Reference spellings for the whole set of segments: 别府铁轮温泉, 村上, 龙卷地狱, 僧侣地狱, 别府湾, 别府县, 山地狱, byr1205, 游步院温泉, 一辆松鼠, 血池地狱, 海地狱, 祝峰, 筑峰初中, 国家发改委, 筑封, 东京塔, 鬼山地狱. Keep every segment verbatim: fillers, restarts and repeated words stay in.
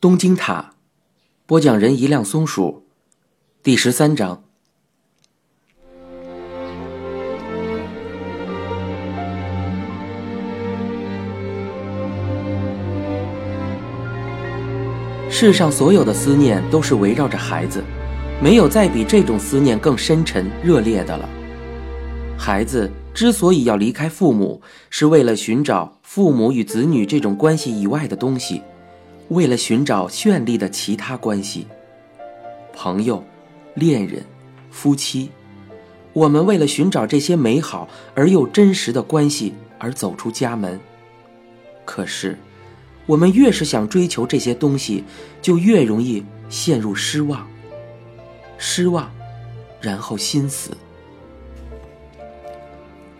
东京塔，播讲人一辆松鼠，第十三章。世上所有的思念都是围绕着孩子，没有再比这种思念更深沉热烈的了。孩子之所以要离开父母，是为了寻找父母与子女这种关系以外的东西，为了寻找绚丽的其他关系，朋友、恋人、夫妻。我们为了寻找这些美好而又真实的关系而走出家门。可是我们越是想追求这些东西，就越容易陷入失望，失望然后心死。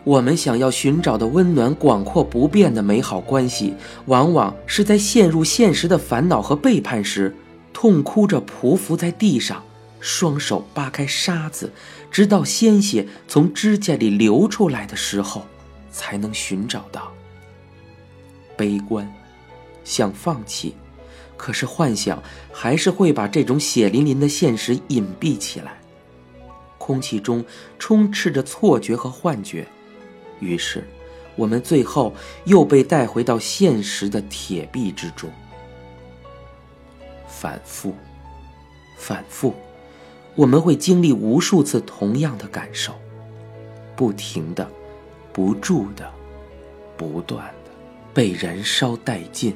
我们想要寻找的温暖、广阔、不变的美好关系，往往是在陷入现实的烦恼和背叛时，痛哭着匍匐在地上，双手扒开沙子，直到鲜血从指甲里流出来的时候，才能寻找到。悲观，想放弃，可是幻想还是会把这种血淋淋的现实隐蔽起来。空气中充斥着错觉和幻觉，于是我们最后又被带回到现实的铁壁之中。反复反复，我们会经历无数次同样的感受，不停的、不住的、不断的被燃烧殆尽，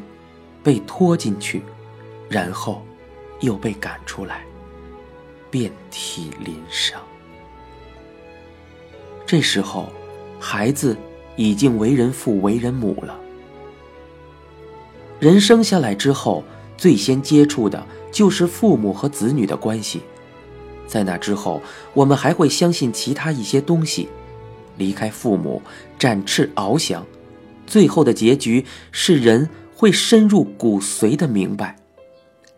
被拖进去，然后又被赶出来，遍体鳞伤。这时候孩子已经为人父为人母了。人生下来之后，最先接触的就是父母和子女的关系，在那之后我们还会相信其他一些东西，离开父母，展翅翱翔，最后的结局是人会深入骨髓的明白，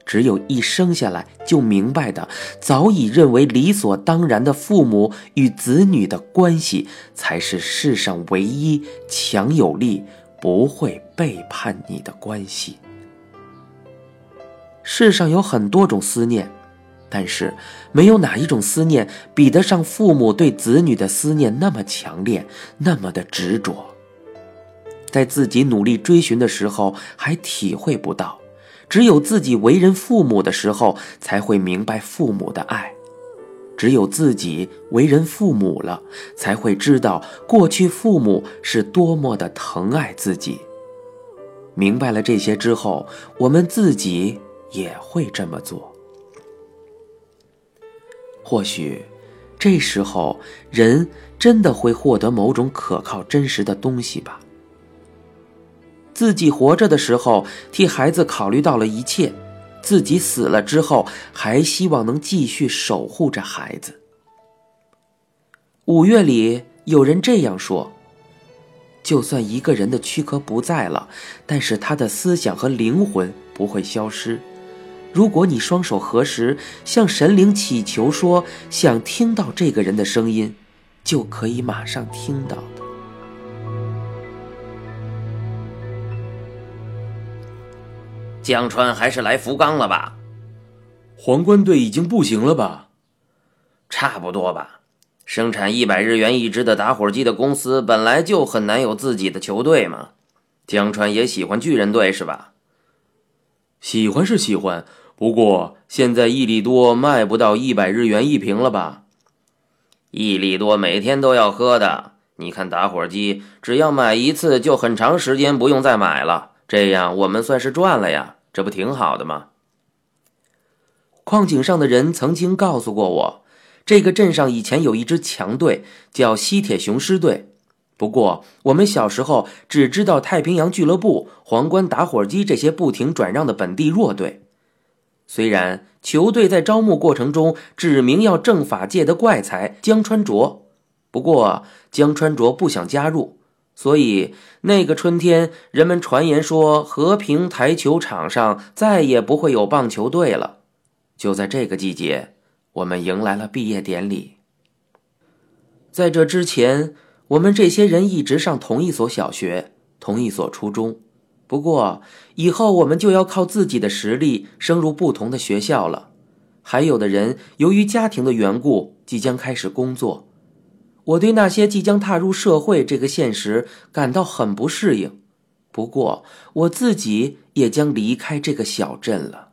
只有一生下来就明白的，早已认为理所当然的父母与子女的关系，才是世上唯一强有力、不会背叛你的关系。世上有很多种思念，但是没有哪一种思念比得上父母对子女的思念那么强烈，那么的执着。在自己努力追寻的时候还体会不到，只有自己为人父母的时候才会明白父母的爱，只有自己为人父母了，才会知道过去父母是多么的疼爱自己。明白了这些之后，我们自己也会这么做。或许这时候人真的会获得某种可靠真实的东西吧。自己活着的时候替孩子考虑到了一切，自己死了之后还希望能继续守护着孩子。五月里有人这样说，就算一个人的躯壳不在了，但是他的思想和灵魂不会消失。如果你双手合十，向神灵祈求说想听到这个人的声音，就可以马上听到的。江川还是来福冈了吧？皇冠队已经不行了吧？差不多吧。生产一百日元一只的打火机的公司本来就很难有自己的球队嘛。江川也喜欢巨人队是吧？喜欢是喜欢，不过现在一利多卖不到一百日元一瓶了吧？一利多每天都要喝的，你看打火机，只要买一次就很长时间不用再买了，这样我们算是赚了呀。这不挺好的吗？矿井上的人曾经告诉过我，这个镇上以前有一支强队叫西铁雄狮队，不过我们小时候只知道太平洋俱乐部、皇冠打火机这些不停转让的本地弱队。虽然球队在招募过程中指明要政法界的怪才江川卓，不过江川卓不想加入，所以那个春天人们传言说和平台球场上再也不会有棒球队了。就在这个季节，我们迎来了毕业典礼。在这之前，我们这些人一直上同一所小学，同一所初中，不过，以后我们就要靠自己的实力升入不同的学校了。还有的人由于家庭的缘故，即将开始工作。我对那些即将踏入社会这个现实感到很不适应。不过，我自己也将离开这个小镇了。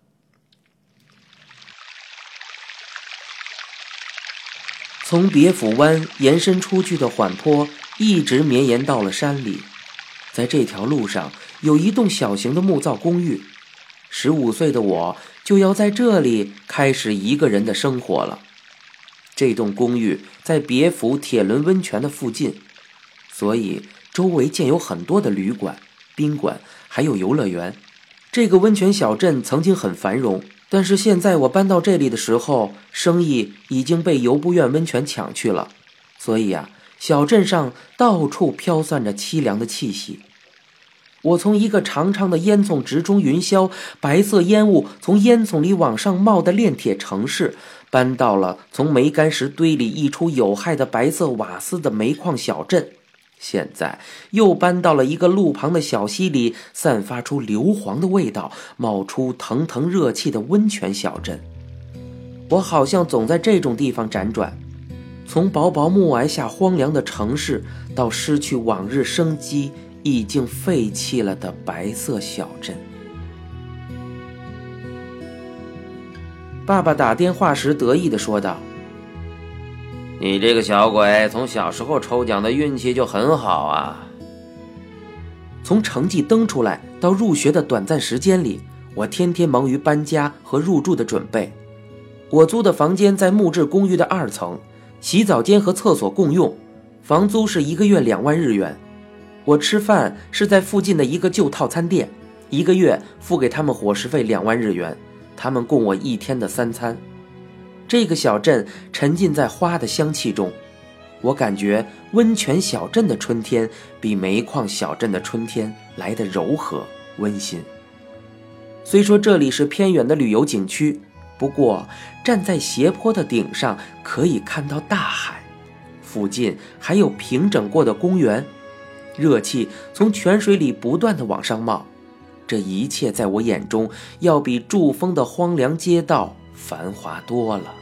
从别府湾延伸出去的缓坡一直绵延到了山里。在这条路上有一栋小型的木造公寓，十五岁的我就要在这里开始一个人的生活了。这栋公寓在别府铁轮温泉的附近，所以周围建有很多的旅馆、宾馆还有游乐园。这个温泉小镇曾经很繁荣，但是现在我搬到这里的时候，生意已经被游步院温泉抢去了，所以啊，小镇上到处飘散着凄凉的气息。我从一个长长的烟囱直中云霄，白色烟雾从烟囱里往上冒的炼铁城市，搬到了从煤干石堆里溢出有害的白色瓦斯的煤矿小镇，现在又搬到了一个路旁的小溪里散发出硫磺的味道，冒出腾腾热气的温泉小镇。我好像总在这种地方辗转，从薄薄暮霭下荒凉的城市，到失去往日生机已经废弃了的白色小镇。爸爸打电话时得意地说道：“你这个小鬼，从小时候抽奖的运气就很好啊。”从成绩登出来到入学的短暂时间里，我天天忙于搬家和入住的准备。我租的房间在木质公寓的二层，洗澡间和厕所共用，房租是一个月两万日元。我吃饭是在附近的一个旧套餐店，一个月付给他们伙食费两万日元，他们供我一天的三餐。这个小镇沉浸在花的香气中，我感觉温泉小镇的春天比煤矿小镇的春天来得柔和温馨。虽说这里是偏远的旅游景区，不过站在斜坡的顶上可以看到大海，附近还有平整过的公园，热气从泉水里不断地往上冒。这一切在我眼中要比筑封的荒凉街道繁华多了。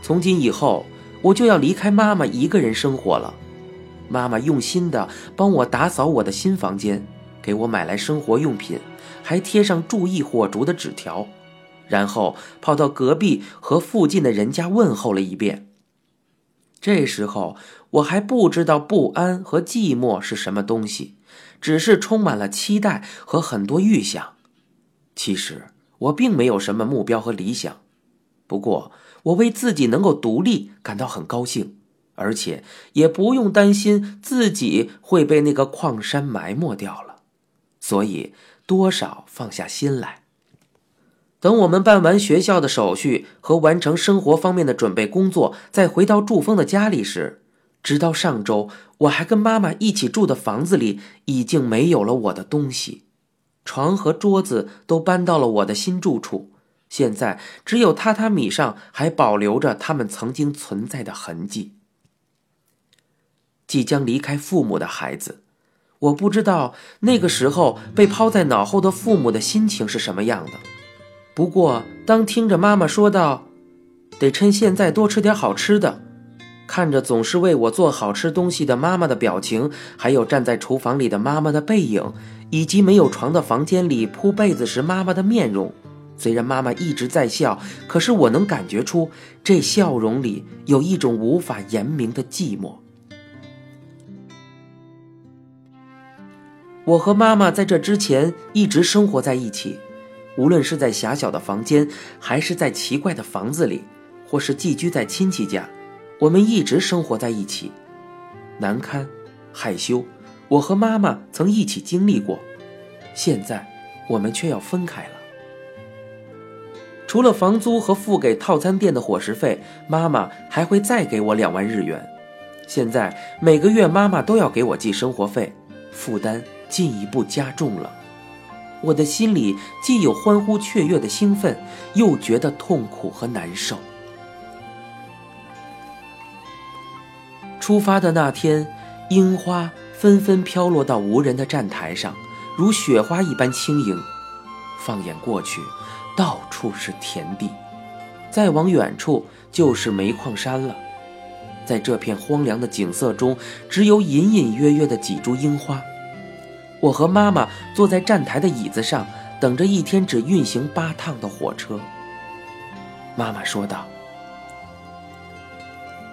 从今以后，我就要离开妈妈一个人生活了。妈妈用心地帮我打扫我的新房间，给我买来生活用品，还贴上注意火烛的纸条，然后跑到隔壁和附近的人家问候了一遍。这时候我还不知道不安和寂寞是什么东西，只是充满了期待和很多预想。其实我并没有什么目标和理想，不过我为自己能够独立感到很高兴，而且也不用担心自己会被那个矿山埋没掉了，所以多少放下心来。等我们办完学校的手续和完成生活方面的准备工作，再回到祝峰的家里时，直到上周我还跟妈妈一起住的房子里已经没有了我的东西，床和桌子都搬到了我的新住处，现在只有榻榻米上还保留着他们曾经存在的痕迹。即将离开父母的孩子，我不知道那个时候被抛在脑后的父母的心情是什么样的。不过当听着妈妈说道得趁现在多吃点好吃的，看着总是为我做好吃东西的妈妈的表情，还有站在厨房里的妈妈的背影，以及没有床的房间里铺被子时妈妈的面容，虽然妈妈一直在笑，可是我能感觉出这笑容里有一种无法言明的寂寞。我和妈妈在这之前一直生活在一起，无论是在狭小的房间，还是在奇怪的房子里，或是寄居在亲戚家，我们一直生活在一起。难堪、害羞，我和妈妈曾一起经历过，现在我们却要分开了。除了房租和付给套餐店的伙食费，妈妈还会再给我两万日元。现在每个月妈妈都要给我寄生活费，负担进一步加重了。我的心里既有欢呼雀跃的兴奋，又觉得痛苦和难受。出发的那天，樱花纷纷飘落到无人的站台上，如雪花一般轻盈，放眼过去，到处是田地，再往远处就是煤矿山了。在这片荒凉的景色中，只有隐隐约约的几株樱花。我和妈妈坐在站台的椅子上，等着一天只运行八趟的火车。妈妈说道：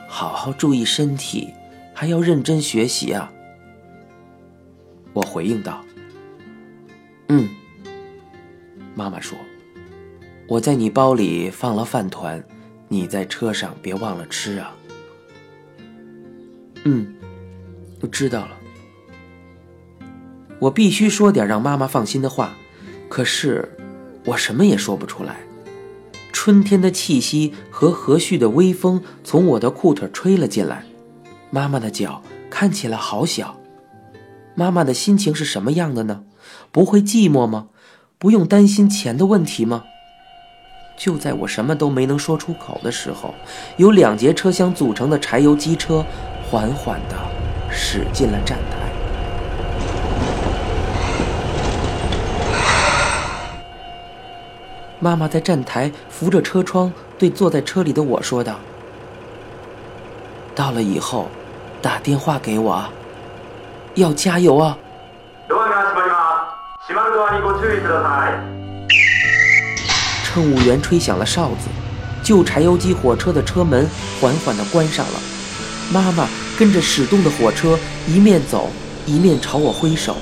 好好注意身体，还要认真学习啊。我回应道：嗯。妈妈说：我在你包里放了饭团，你在车上别忘了吃啊。嗯，我知道了。我必须说点让妈妈放心的话，可是我什么也说不出来。春天的气息和和煦的微风从我的裤腿吹了进来，妈妈的脚看起来好小。妈妈的心情是什么样的呢？不会寂寞吗？不用担心钱的问题吗？就在我什么都没能说出口的时候，有两节车厢组成的柴油机车缓缓地驶进了站台。妈妈在站台扶着车窗，对坐在车里的我说道：到了以后打电话给我啊，要加油啊。乘务员吹响了哨子，旧柴油机火车的车门缓缓地关上了。妈妈跟着驶动的火车一面走一面朝我挥手，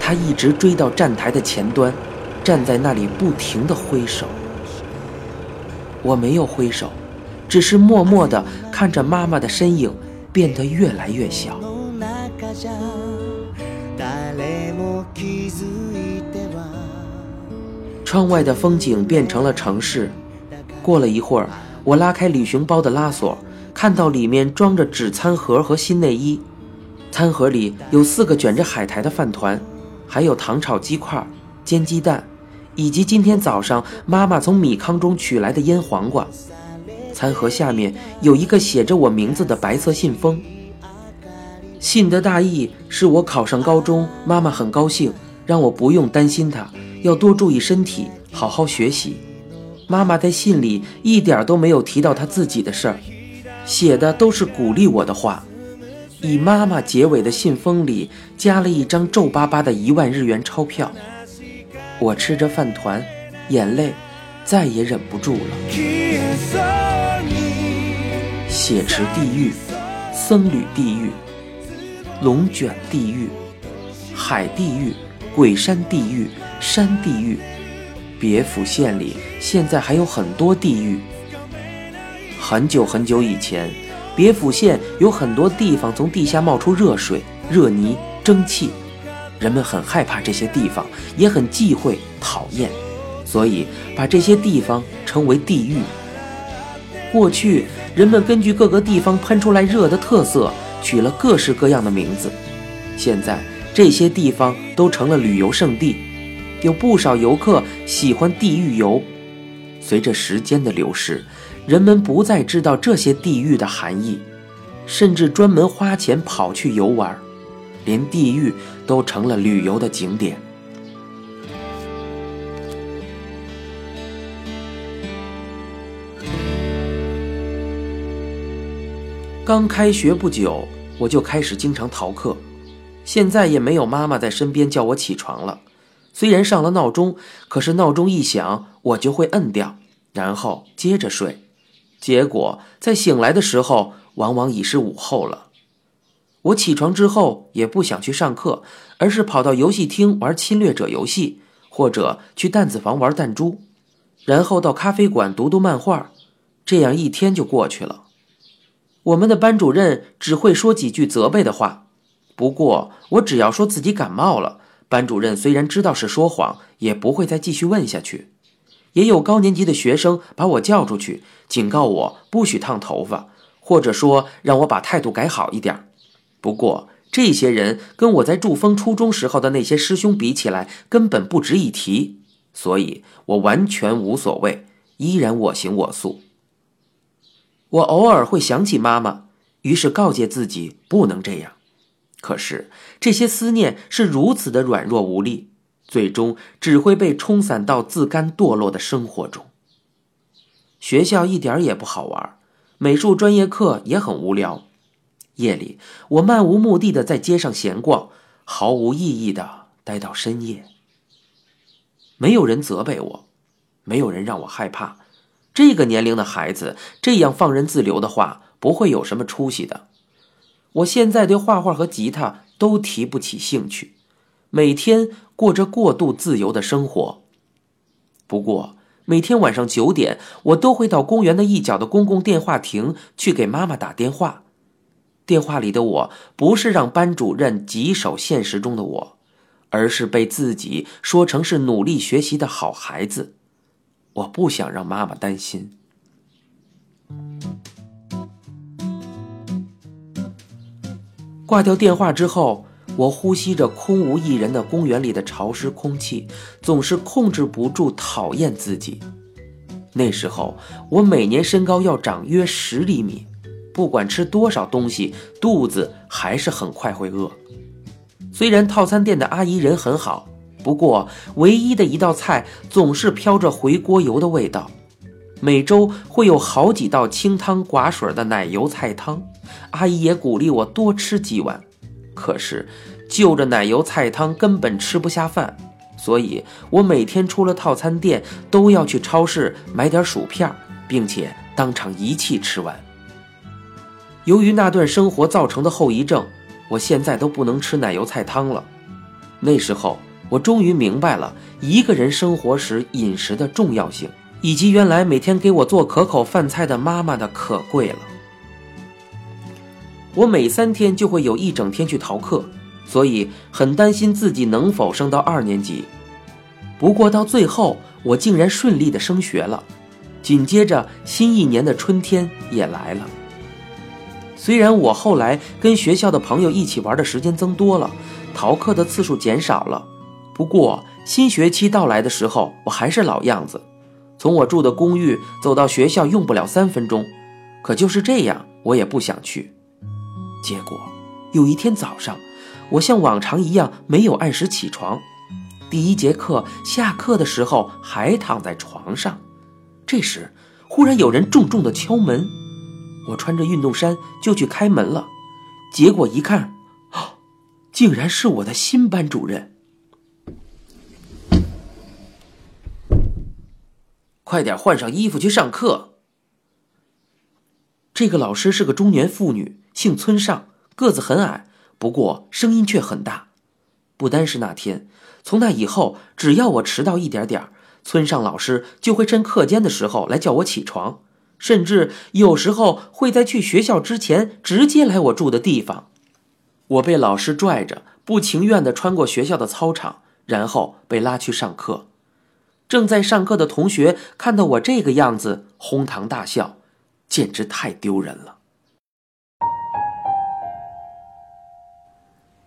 她一直追到站台的前端，站在那里不停地挥手。我没有挥手，只是默默地看着妈妈的身影变得越来越小。窗外的风景变成了城市。过了一会儿，我拉开旅行包的拉锁，看到里面装着纸餐盒和新内衣。餐盒里有四个卷着海苔的饭团，还有糖炒鸡块、煎鸡蛋，以及今天早上妈妈从米糠中取来的腌黄瓜。餐盒下面有一个写着我名字的白色信封，信的大意是我考上高中，妈妈很高兴，让我不用担心她，要多注意身体，好好学习。妈妈在信里一点都没有提到她自己的事儿，写的都是鼓励我的话。以妈妈结尾的信封里加了一张皱巴巴的一万日元钞票。我吃着饭团，眼泪再也忍不住了。血池地狱、僧侣地狱、龙卷地狱、海地狱、鬼山地狱、山地狱，别府县里现在还有很多地狱。很久很久以前，别府县有很多地方从地下冒出热水、热泥、蒸汽，人们很害怕这些地方，也很忌讳、讨厌，所以把这些地方称为地狱。过去，人们根据各个地方喷出来热的特色，取了各式各样的名字。现在，这些地方都成了旅游胜地，有不少游客喜欢地狱游。随着时间的流逝，人们不再知道这些地狱的含义，甚至专门花钱跑去游玩。连地狱都成了旅游的景点。刚开学不久，我就开始经常逃课，现在也没有妈妈在身边叫我起床了。虽然上了闹钟，可是闹钟一响，我就会摁掉，然后接着睡。结果在醒来的时候，往往已是午后了。我起床之后也不想去上课，而是跑到游戏厅玩侵略者游戏，或者去弹子房玩弹珠，然后到咖啡馆读读漫画。这样一天就过去了。我们的班主任只会说几句责备的话，不过我只要说自己感冒了，班主任虽然知道是说谎，也不会再继续问下去。也有高年级的学生把我叫出去，警告我不许烫头发，或者说让我把态度改好一点。不过这些人跟我在筑峰初中时候的那些师兄比起来，根本不值一提，所以我完全无所谓，依然我行我素。我偶尔会想起妈妈，于是告诫自己不能这样。可是这些思念是如此的软弱无力，最终只会被冲散到自甘堕落的生活中。学校一点也不好玩，美术专业课也很无聊。夜里我漫无目的的在街上闲逛，毫无意义的待到深夜。没有人责备我，没有人让我害怕。这个年龄的孩子这样放任自流的话，不会有什么出息的。我现在对画画和吉他都提不起兴趣，每天过着过度自由的生活。不过每天晚上九点，我都会到公园的一角的公共电话亭去给妈妈打电话。电话里的我不是让班主任棘手现实中的我，而是被自己说成是努力学习的好孩子。我不想让妈妈担心。挂掉电话之后，我呼吸着空无一人的公园里的潮湿空气，总是控制不住讨厌自己。那时候我每年身高要长约十厘米，不管吃多少东西，肚子还是很快会饿。虽然套餐店的阿姨人很好，不过唯一的一道菜总是飘着回锅油的味道。每周会有好几道清汤寡水的奶油菜汤，阿姨也鼓励我多吃几碗，可是就着奶油菜汤根本吃不下饭，所以我每天除了套餐店都要去超市买点薯片，并且当场一气吃完。由于那段生活造成的后遗症，我现在都不能吃奶油菜汤了。那时候我终于明白了一个人生活时饮食的重要性，以及原来每天给我做可口饭菜的妈妈的可贵了。我每三天就会有一整天去逃课，所以很担心自己能否升到二年级。不过到最后，我竟然顺利的升学了。紧接着，新一年的春天也来了。虽然我后来跟学校的朋友一起玩的时间增多了，逃课的次数减少了，不过新学期到来的时候，我还是老样子。从我住的公寓走到学校用不了三分钟，可就是这样，我也不想去。结果有一天早上，我像往常一样没有按时起床，第一节课下课的时候还躺在床上。这时忽然有人重重地敲门，我穿着运动衫就去开门了，结果一看，哦，竟然是我的新班主任。快点换上衣服去上课。这个老师是个中年妇女，姓村上，个子很矮，不过声音却很大。不单是那天，从那以后，只要我迟到一点点，村上老师就会趁课间的时候来叫我起床，甚至有时候会在去学校之前直接来我住的地方。我被老师拽着，不情愿地穿过学校的操场，然后被拉去上课。正在上课的同学看到我这个样子，哄堂大笑，简直太丢人了。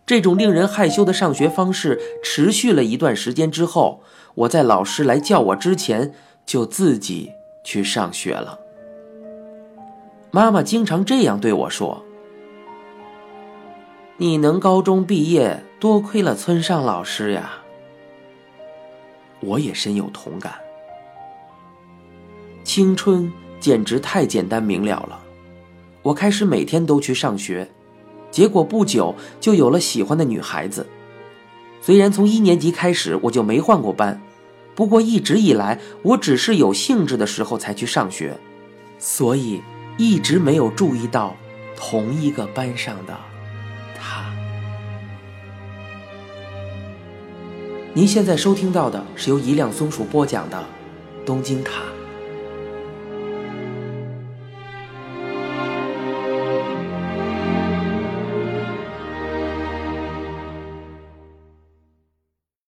这种令人害羞的上学方式持续了一段时间之后，我在老师来叫我之前就自己去上学了。妈妈经常这样对我说：“你能高中毕业，多亏了村上老师呀。”我也深有同感。青春简直太简单明了了，我开始每天都去上学，结果不久就有了喜欢的女孩子。虽然从一年级开始我就没换过班，不过一直以来我只是有兴致的时候才去上学，所以一直没有注意到同一个班上的她。您现在收听到的是由一辆松鼠播讲的《东京塔》。